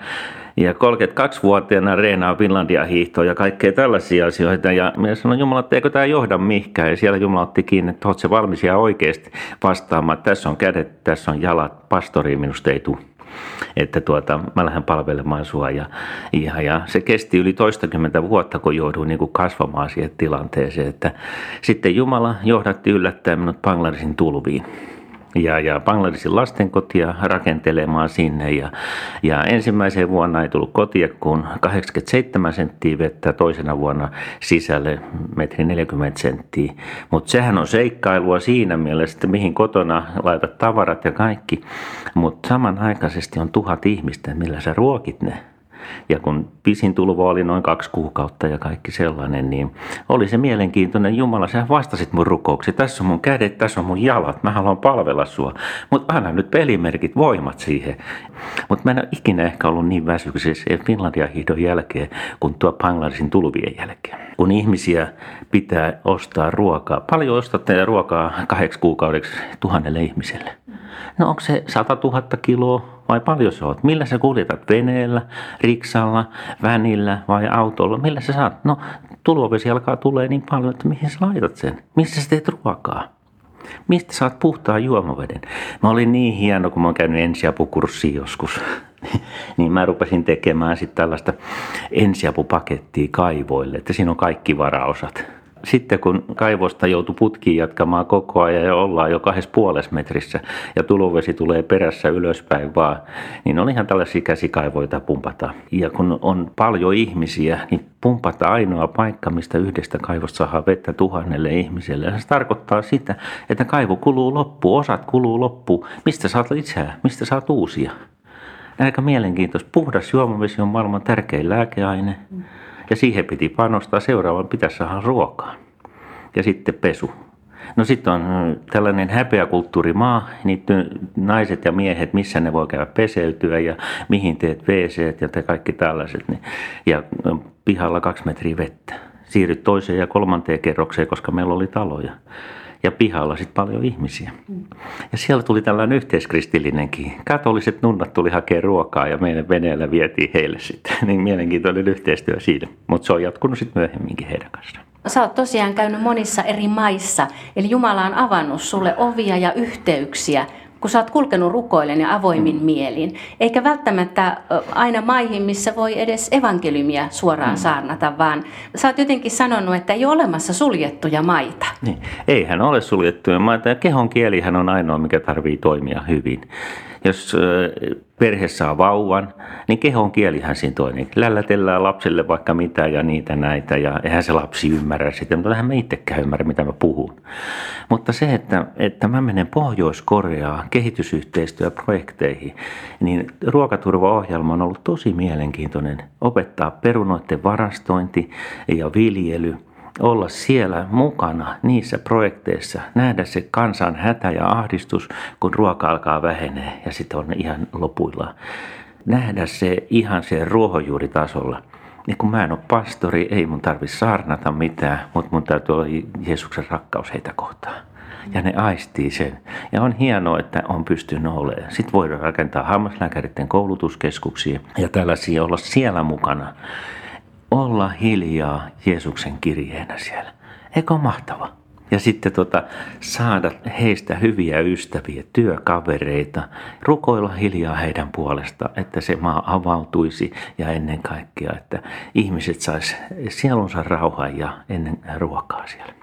Ja kolmekymmentäkaksivuotiaana reenaa Finlandia hiihtoa ja kaikkea tällaisia asioita. Ja minä sanoin Jumala, että eikö tämä johda mihinkään. Ja siellä Jumala otti kiinni, että olet se valmis ja oikeasti vastaamaan. Tässä on kädet, tässä on jalat, pastoriin minusta ei tule. Että tuota, mä lähden palvelemaan sua. Ja, ja, ja se kesti yli toistakymmentä vuotta, kun jouduin niin kuin kasvamaan siihen tilanteeseen. Että sitten Jumala johdatti yllättäen minut Bangladesin tulviin. Ja, ja Bangladesin lastenkotia rakentelemaan sinne. Ja, ja ensimmäisen vuonna ei tullut kotia kuin kahdeksankymmentäseitsemän senttiä vettä, toisena vuonna sisälle metri neljäkymmentä senttiä. Mutta sehän on seikkailua siinä mielessä, että mihin kotona laitat tavarat ja kaikki. Mutta samanaikaisesti on tuhat ihmistä, millä sä ruokit ne. Ja kun pisin tulva oli noin kaksi kuukautta ja kaikki sellainen, niin oli se mielenkiintoinen. Jumala, sä vastasit mun rukouksiin. Tässä on mun kädet, tässä on mun jalat. Mä haluan palvella sua. Mutta anna nyt pelimerkit, voimat siihen. Mutta mä en ole ikinä ehkä ollut niin väsyksissä Finlandia hiihdon jälkeen kuin tuo Bangladesin tulvien jälkeen. Kun ihmisiä pitää ostaa ruokaa. Paljon ostatte ruokaa kahdeksi kuukaudeksi tuhannelle ihmiselle. No onko se satatuhatta kiloa? Vai paljon sä oot? Millä sä kuljetat? Veneellä, riksalla, vänillä vai autolla? Millä sä saat? No tulvavesi alkaa tulee niin paljon, että mihin sä laitat sen? Missä sä teet ruokaa? Mistä saat puhtaan juomaveden? Mä olin niin hieno, kun mä oon käynyt ensiapukurssia joskus. Niin mä rupesin tekemään sitten tällaista ensiapupakettia kaivoille, että siinä on kaikki varaosat. Sitten kun kaivosta joutui putkiin jatkamaan koko ajan ja ollaan jo kahdessa puolessa metrissä ja tulvavesi tulee perässä ylöspäin vaan, niin olihan tällaisia käsikaivoita pumpataan. Ja kun on paljon ihmisiä, niin pumpataan ainoa paikka, mistä yhdestä kaivosta saadaan vettä tuhannelle ihmiselle. Ja se tarkoittaa sitä, että kaivo kuluu loppuun, osat kuluu loppuun. Mistä saat lisää? Mistä saat uusia? Aika mielenkiintoista. Puhdas juomavesi on maailman tärkein lääkeaine. Ja siihen piti panostaa, seuraavan pitäisi saada ruokaa. Ja sitten pesu. No sitten on tällainen häpeäkulttuurimaa, niin naiset ja miehet, missä ne voi käydä peseytyä ja mihin teet wc:t ja te kaikki tällaiset. Ja pihalla kaksi metriä vettä. Siirryt toiseen ja kolmanteen kerrokseen, koska meillä oli taloja. Ja pihalla sitten paljon ihmisiä. Ja siellä tuli tällainen yhteiskristillinenkin. Katoliset nunnat tuli hakemaan ruokaa ja meidän veneellä vietiin heille sitten. Niin mielenkiintoinen yhteistyö siinä. Mutta se on jatkunut sitten myöhemminkin heidän kanssaan. Sä oot tosiaan käynyt monissa eri maissa. Eli Jumala on avannut sulle ovia ja yhteyksiä, kun sä oot kulkenut rukoillen ja avoimin mm. mielin. Eikä välttämättä aina maihin, missä voi edes evankeliumia suoraan mm. saarnata, vaan sä oot jotenkin sanonut, että ei ole olemassa suljettuja maita. Niin. Eihän ole suljettuja maita ja kehon kielihän on ainoa, mikä tarvii toimia hyvin. Jos perhe saa vauvan, niin kehon kielihän siinä toimii. Lällätellään lapselle vaikka mitä ja niitä näitä ja eihän se lapsi ymmärrä sitä, mutta eihän mä itsekään ymmärrä, mitä mä puhun. Mutta se, että, että mä menen Pohjois-Koreaan kehitysyhteistyöprojekteihin, niin ruokaturvaohjelma on ollut tosi mielenkiintoinen. Opettaa perunoiden varastointi ja viljely. Olla siellä mukana niissä projekteissa, nähdä se kansan hätä ja ahdistus, kun ruoka alkaa vähenee ja sitten on ihan lopuillaan. Nähdä se ihan se ruohonjuuritasolla. Niin kun mä en ole pastori, ei mun tarvitse saarnata mitään, mutta mun täytyy olla Jeesuksen rakkaus heitä kohtaan. Ja ne aistii sen. Ja on hienoa, että on pystynyt olemaan. Sitten voidaan rakentaa hammaslääkäreiden koulutuskeskuksia ja tällaisia olla siellä mukana. Olla hiljaa Jeesuksen kirjeenä siellä. Eikö ole mahtava? Ja sitten tota, saada heistä hyviä ystäviä, työkavereita, rukoilla hiljaa heidän puolestaan, että se maa avautuisi ja ennen kaikkea, että ihmiset sais sielunsa rauhaa ja ennen ruokaa siellä.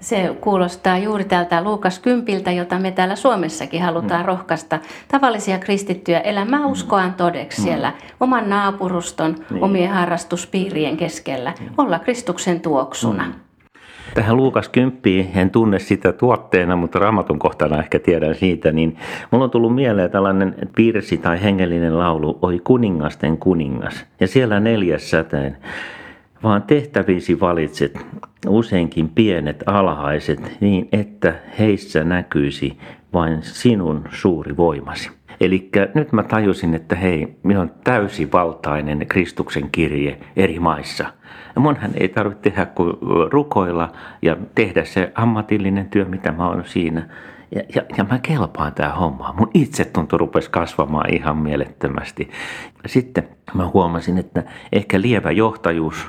Se kuulostaa juuri tältä Luukas kymmeneltä, jota me täällä Suomessakin halutaan mm. rohkaista tavallisia kristittyjä elämää uskoaan todeksi mm. siellä oman naapuruston, niin. omien harrastuspiirien keskellä, niin. olla Kristuksen tuoksuna. Mm. Tähän Luukas kymmenen, en tunne sitä tuotteena, mutta Raamatun kohtana ehkä tiedän siitä, niin mulla on tullut mieleen tällainen virsi tai hengellinen laulu, Oi kuningasten kuningas, ja siellä neljäs säteen. Vaan tehtävisi valitset useinkin pienet alhaiset niin, että heissä näkyisi vain sinun suuri voimasi. Eli nyt mä tajusin, että hei, minä on täysivaltainen Kristuksen kirje eri maissa. Munhan ei tarvitse tehdä kuin rukoilla ja tehdä se ammatillinen työ, mitä mä oon siinä. Ja, ja, ja mä kelpaan tää hommaa. Mun itsetunto rupesi kasvamaan ihan mielettömästi. Sitten mä huomasin, että ehkä lievä johtajuus,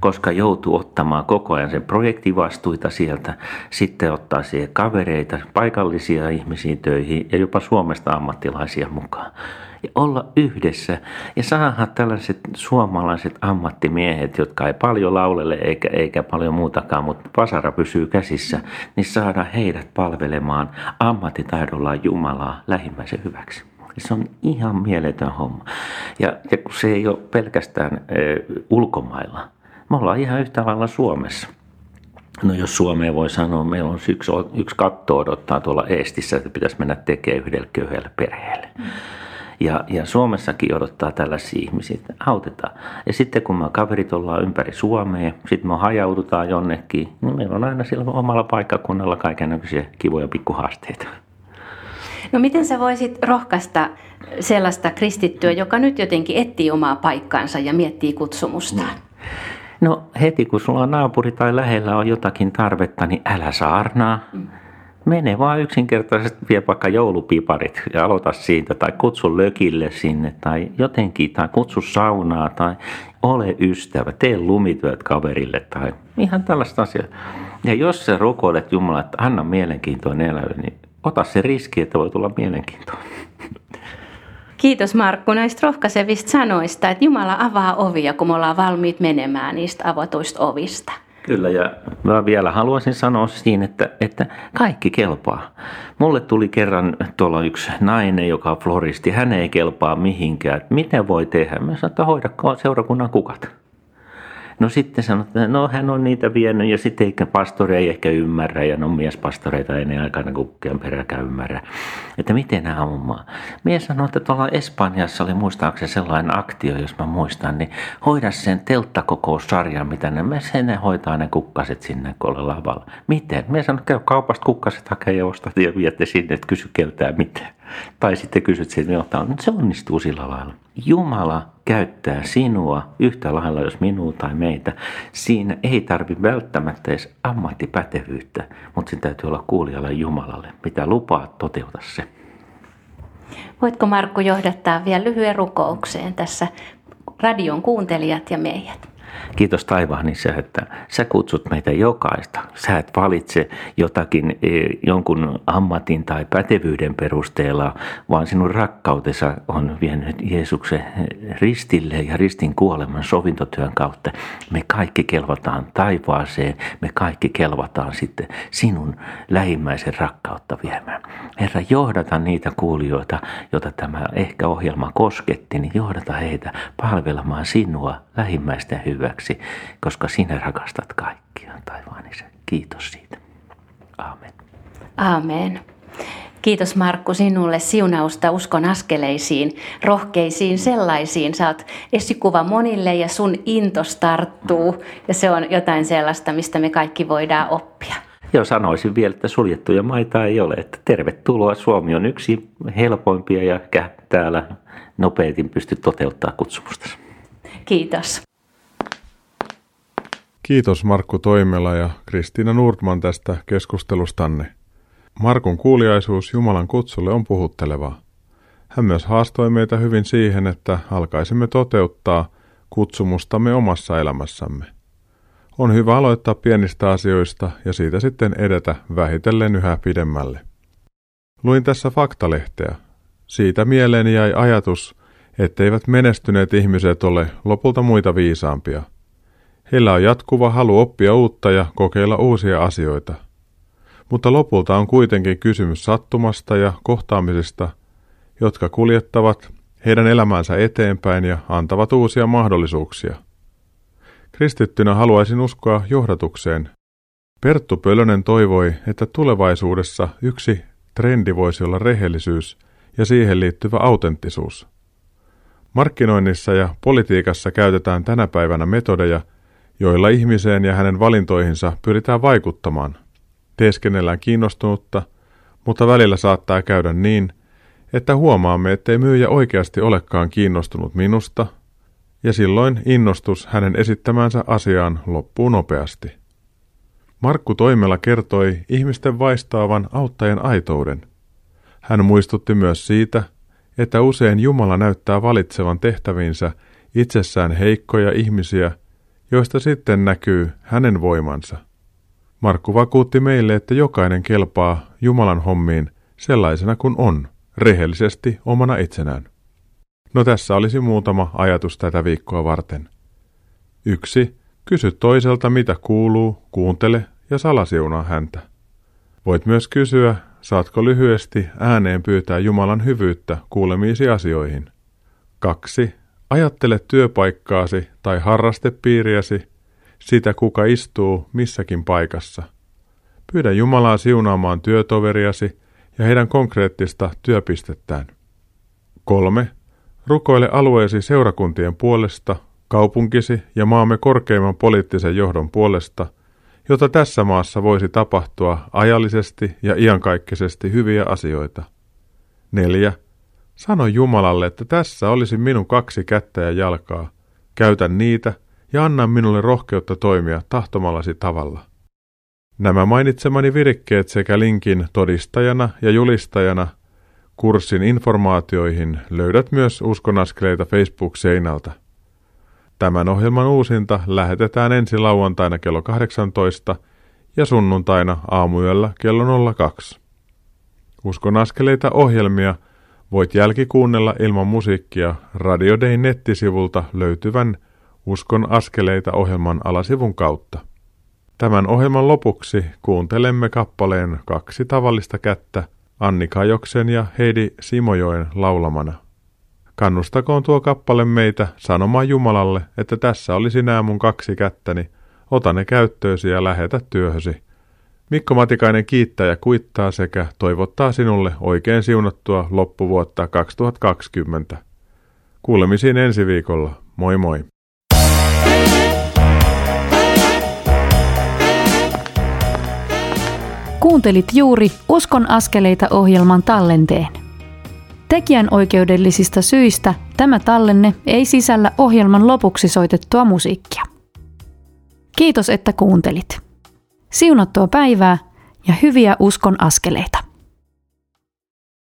koska joutuu ottamaan koko ajan sen projektivastuita sieltä, sitten ottaa siihen kavereita, paikallisia ihmisiä töihin ja jopa Suomesta ammattilaisia mukaan. Ja olla yhdessä ja saadaan tällaiset suomalaiset ammattimiehet, jotka ei paljon laulele eikä, eikä paljon muutakaan, mutta vasara pysyy käsissä, niin saadaan heidät palvelemaan ammattitaidollaan Jumalaa lähimmäisen hyväksi. Se on ihan mieletön homma. Ja, ja kun se ei ole pelkästään e, ulkomailla, me ollaan ihan yhtä lailla Suomessa. No jos Suomea voi sanoa, meillä on yksi, yksi katto odottaa tuolla Eestissä, että pitäisi mennä tekemään yhdellä köyhällä perheelle. Ja, ja Suomessakin odottaa tällaisia ihmisiä, että autetaan. Ja sitten kun me kaverit ollaan ympäri Suomea, sitten me hajaudutaan jonnekin, niin meillä on aina sillä omalla paikkakunnalla kaikennäköisiä kivoja pikkuhaasteita. No miten sä voisit rohkaista sellaista kristittyä, joka nyt jotenkin etsii omaa paikkaansa ja miettii kutsumustaan? No. No heti kun sulla on naapuri tai lähellä on jotakin tarvetta, niin älä saarnaa. Mene vaan yksinkertaisesti, vie vaikka joulupiparit ja aloita siitä tai kutsu lökille sinne tai jotenkin tai kutsu saunaa tai ole ystävä, tee lumityöt kaverille tai ihan tällaista asiaa. Ja jos sä rukoilet Jumala, että anna mielenkiintoinen elämä, niin ota se riski, että voi tulla mielenkiintoinen. Kiitos Markku näistä rohkaisevista sanoista, että Jumala avaa ovia, kun me ollaan valmiit menemään niistä avotuista ovista. Kyllä, ja mä vielä haluaisin sanoa siinä, että, että kaikki kelpaa. Mulle tuli kerran tuolla yksi nainen, joka floristi, hän ei kelpaa mihinkään. Että miten voi tehdä? Mä sanoin, että hoida seurakunnan kukat. No sitten sanotaan, että no hän on niitä vienyt ja sitten pastori ei ehkä ymmärrä ja no miespastoreita ei ne aikana kukkien peräkään ymmärrä, että miten nämä hommaa. Mies sanoi, että tuolla Espanjassa oli muistaakseni sellainen aktio, jos mä muistan, niin hoida sen telttakokoussarjan, mitä ne, me sen hoitaa ne kukkaset sinne, kun ollaan lavalla. Miten? Mies sanoi, että käy kaupasta kukkaset hakee ja ostat ja viette sinne, että kysy keltään mitään. Tai sitten kysyt siitä, että se onnistuu sillä lailla. Jumala käyttää sinua yhtä lailla, jos minua tai meitä. Siinä ei tarvitse välttämättä edes ammattipätevyyttä, mutta sen täytyy olla kuulijalla Jumalalle. Mitä lupaa, toteuta se. Voitko Markku johdattaa vielä lyhyen rukoukseen tässä radion kuuntelijat ja meidät? Kiitos taivaani se, että sä kutsut meitä jokaista. Sä et valitse jotakin jonkun ammatin tai pätevyyden perusteella, vaan sinun rakkautesi on vienyt Jeesuksen ristille ja ristin kuoleman sovintotyön kautta. Me kaikki kelvataan taivaaseen, me kaikki kelvataan sitten sinun lähimmäisen rakkautta viemään. Herra, johdata niitä kuulijoita, joita tämä ehkä ohjelma kosketti, niin johdata heitä palvelemaan sinua lähimmäisten hyvää. Hyväksi, koska sinä rakastat kaikkia, taivaan Isä. Kiitos siitä. Aamen. Aamen. Kiitos Markku sinulle siunausta uskon askeleisiin, rohkeisiin sellaisiin. Sä oot esikuva monille ja sun intos tarttuu ja se on jotain sellaista, mistä me kaikki voidaan oppia. Joo, sanoisin vielä, että suljettuja maita ei ole. Että tervetuloa. Suomi on yksi helpoimpia ja täällä nopeitin pystyt toteuttaa kutsumustasi. Kiitos. Kiitos Markku Toimela ja Kristiina Nordman tästä keskustelustanne. Markun kuuliaisuus Jumalan kutsulle on puhuttelevaa. Hän myös haastoi meitä hyvin siihen, että alkaisimme toteuttaa kutsumustamme omassa elämässämme. On hyvä aloittaa pienistä asioista ja siitä sitten edetä vähitellen yhä pidemmälle. Luin tässä faktalehteä. Siitä mieleeni jäi ajatus, etteivät menestyneet ihmiset ole lopulta muita viisaampia. Heillä on jatkuva halu oppia uutta ja kokeilla uusia asioita. Mutta lopulta on kuitenkin kysymys sattumasta ja kohtaamisista, jotka kuljettavat heidän elämäänsä eteenpäin ja antavat uusia mahdollisuuksia. Kristittynä haluaisin uskoa johdatukseen, Perttu Pölönen toivoi, että tulevaisuudessa yksi trendi voisi olla rehellisyys ja siihen liittyvä autenttisuus. Markkinoinnissa ja politiikassa käytetään tänä päivänä metodeja, joilla ihmiseen ja hänen valintoihinsa pyritään vaikuttamaan. Teeskennellään kiinnostunutta, mutta välillä saattaa käydä niin, että huomaamme, ettei myyjä oikeasti olekaan kiinnostunut minusta, ja silloin innostus hänen esittämäänsä asiaan loppuu nopeasti. Markku Toimela kertoi ihmisten vaistaavan auttajan aitouden. Hän muistutti myös siitä, että usein Jumala näyttää valitsevan tehtäviinsä itsessään heikkoja ihmisiä, joista sitten näkyy hänen voimansa. Markku vakuutti meille, että jokainen kelpaa Jumalan hommiin sellaisena kuin on, rehellisesti omana itsenään. No tässä olisi muutama ajatus tätä viikkoa varten. yksi Kysy toiselta, mitä kuuluu, kuuntele ja salasiunaa häntä. Voit myös kysyä, saatko lyhyesti ääneen pyytää Jumalan hyvyyttä kuulemiisi asioihin. kaksi Ajattele työpaikkaasi tai harrastepiiriäsi, sitä kuka istuu missäkin paikassa. Pyydä Jumalaa siunaamaan työtoveriasi ja heidän konkreettista työpistettään. kolme Rukoile alueesi seurakuntien puolesta, kaupunkisi ja maamme korkeimman poliittisen johdon puolesta, jota tässä maassa voisi tapahtua ajallisesti ja iankaikkisesti hyviä asioita. neljä Sano Jumalalle, että tässä olisi minun kaksi kättä ja jalkaa. Käytä niitä ja anna minulle rohkeutta toimia tahtomallasi tavalla. Nämä mainitsemani virikkeet sekä linkin todistajana ja julistajana kurssin informaatioihin löydät myös Uskonaskeleita Facebook-seinältä. Tämän ohjelman uusinta lähetetään ensi lauantaina kello kahdeksantoista ja sunnuntaina aamuyöllä kello kaksi. Uskonaskeleita ohjelmia voit jälkikuunnella ilman musiikkia Radio Dein nettisivulta löytyvän Uskon askeleita ohjelman alasivun kautta. Tämän ohjelman lopuksi kuuntelemme kappaleen Kaksi tavallista kättä Anni Kajoksen ja Heidi Simojoen laulamana. Kannustakoon tuo kappale meitä sanomaan Jumalalle, että tässä olisi nämä mun kaksi kättäni, ota ne käyttöösi ja lähetä työhösi. Mikko Matikainen kiittää ja kuittaa sekä toivottaa sinulle oikein siunattua loppuvuotta kaksituhattakaksikymmentä. Kuulemisiin ensi viikolla. Moi moi! Kuuntelit juuri Uskon askeleita ohjelman tallenteen. Tekijänoikeudellisista syistä tämä tallenne ei sisällä ohjelman lopuksi soitettua musiikkia. Kiitos, että kuuntelit. Siunattua päivää ja hyviä uskon askeleita.